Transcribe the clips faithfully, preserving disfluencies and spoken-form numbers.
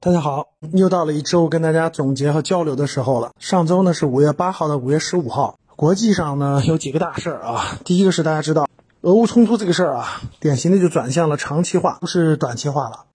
大家好，又到了一周跟大家总结和交流的时候了。上周呢是五月八号到五月十五号，国际上呢有几个大事儿啊。第一个是大家知道俄乌冲突这个事儿啊，典型的就转向了长期化，不是短期化了。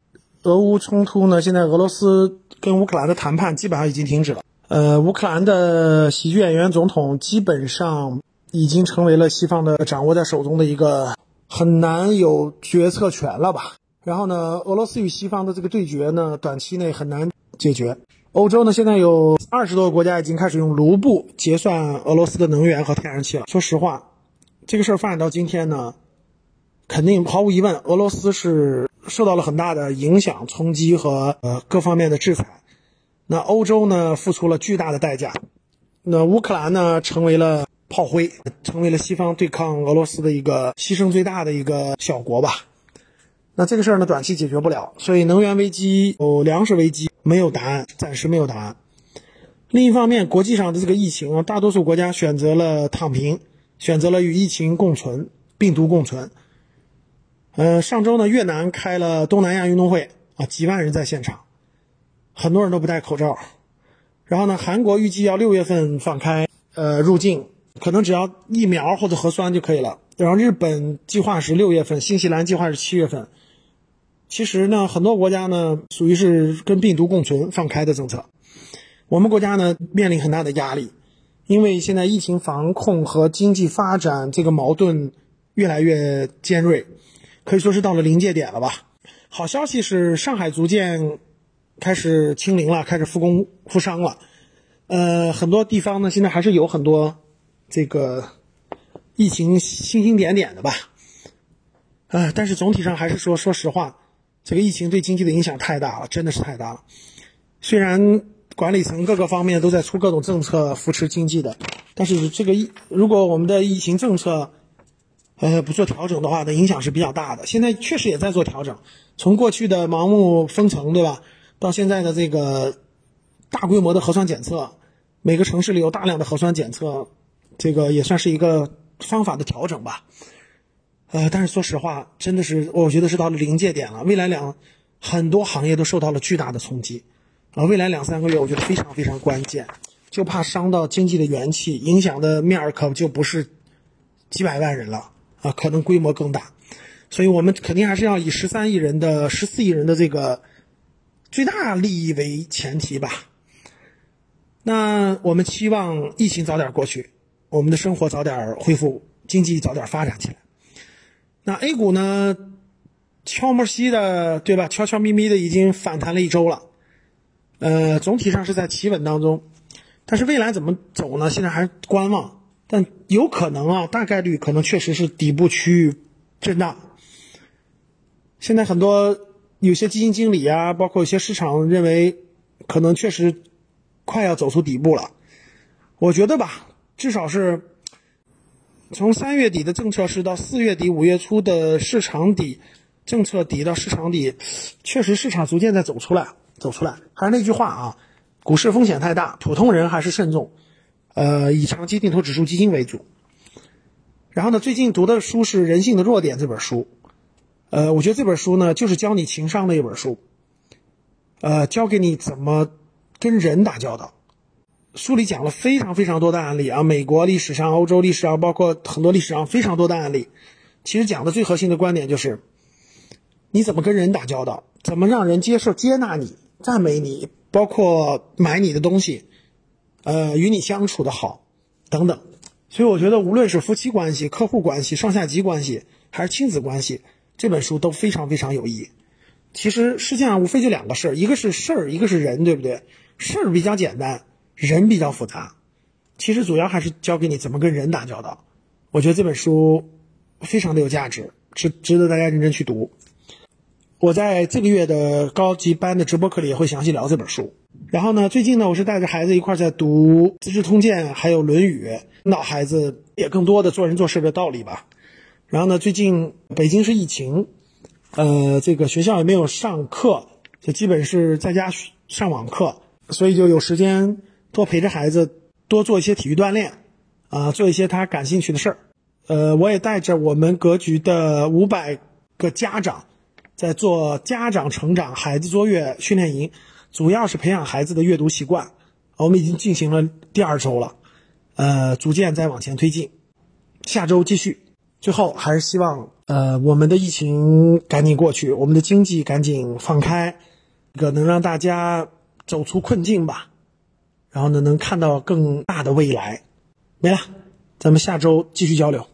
俄乌冲突呢，现在俄罗斯跟乌克兰的谈判基本上已经停止了。呃，乌克兰的喜剧演员总统基本上已经成为了西方的掌握在手中的一个很难有决策权了吧。然后呢，俄罗斯与西方的这个对决呢，短期内很难解决。欧洲呢，现在有二十多个国家已经开始用卢布结算俄罗斯的能源和天然气了。说实话，这个事儿发展到今天呢，肯定毫无疑问，俄罗斯是受到了很大的影响、冲击和呃各方面的制裁。那欧洲呢，付出了巨大的代价。那乌克兰呢，成为了炮灰，成为了西方对抗俄罗斯的一个牺牲最大的一个小国吧。那这个事儿呢，短期解决不了，所以能源危机、有粮食危机没有答案，暂时没有答案。另一方面，国际上的这个疫情啊，大多数国家选择了躺平，选择了与疫情共存、病毒共存。呃，上周呢，越南开了东南亚运动会啊，几万人在现场，很多人都不戴口罩。然后呢，韩国预计要六月份放开，呃，入境可能只要疫苗或者核酸就可以了。然后日本计划是六月份，新西兰计划是七月份。其实呢，很多国家呢属于是跟病毒共存放开的政策。我们国家呢面临很大的压力，因为现在疫情防控和经济发展这个矛盾越来越尖锐，可以说是到了临界点了吧。好消息是上海逐渐开始清零了，开始复工复商了。呃，很多地方呢现在还是有很多这个疫情星星点点的吧。呃，但是总体上还是说，说实话，这个疫情对经济的影响太大了，真的是太大了。虽然管理层各个方面都在出各种政策扶持经济的，但是这个如果我们的疫情政策呃不做调整的话，那影响是比较大的。现在确实也在做调整，从过去的盲目封城，对吧，到现在的这个大规模的核酸检测，每个城市里有大量的核酸检测，这个也算是一个方法的调整吧。呃，但是说实话，真的是我觉得是到了临界点了。未来两很多行业都受到了巨大的冲击，呃，未来两三个月我觉得非常非常关键，就怕伤到经济的元气，影响的面儿可就不是几百万人了啊，可能规模更大。所以我们肯定还是要以十三亿人的、十四亿人的这个最大利益为前提吧。那我们期望疫情早点过去，我们的生活早点恢复，经济早点发展起来。那 A 股呢，悄摸稀的，对吧，悄悄咪咪的已经反弹了一周了。呃，总体上是在企稳当中，但是未来怎么走呢？现在还观望，但有可能啊，大概率可能确实是底部区域震荡。现在很多有些基金经理啊，包括有些市场认为，可能确实快要走出底部了。我觉得吧，至少是从三月底的政策市到四月底五月初的市场底，政策底到市场底，确实市场逐渐在走出来走出来。还是那句话啊，股市风险太大，普通人还是慎重，呃，以长期定投指数基金为主。然后呢，最近读的书是《人性的弱点》这本书，呃，我觉得这本书呢就是教你情商的一本书，呃，教给你怎么跟人打交道。书里讲了非常非常多的案例啊，美国历史上、欧洲历史上，包括很多历史上非常多的案例。其实讲的最核心的观点就是，你怎么跟人打交道，怎么让人接受、接纳你、赞美你，包括买你的东西，呃，与你相处的好，等等。所以我觉得，无论是夫妻关系、客户关系、上下级关系，还是亲子关系，这本书都非常非常有意义。其实世界上无非就两个事儿，一个是事儿，一个是人，对不对？事儿比较简单，人比较复杂，其实主要还是教给你怎么跟人打交道。我觉得这本书非常的有价值，值值得大家认真去读。我在这个月的高级班的直播课里也会详细聊这本书。然后呢，最近呢，我是带着孩子一块在读《资治通鉴》还有《论语》，引导孩子也更多的做人做事的道理吧。然后呢，最近北京是疫情，呃，这个学校也没有上课，就基本是在家上网课，所以就有时间多陪着孩子，多做一些体育锻炼啊、呃，做一些他感兴趣的事儿。呃，我也带着我们格局的五百个家长在做家长成长孩子卓越训练营，主要是培养孩子的阅读习惯。我们已经进行了第二周了，呃，逐渐在往前推进，下周继续。最后还是希望呃我们的疫情赶紧过去，我们的经济赶紧放开，这个能让大家走出困境吧，然后呢能看到更大的未来。没了，咱们下周继续交流。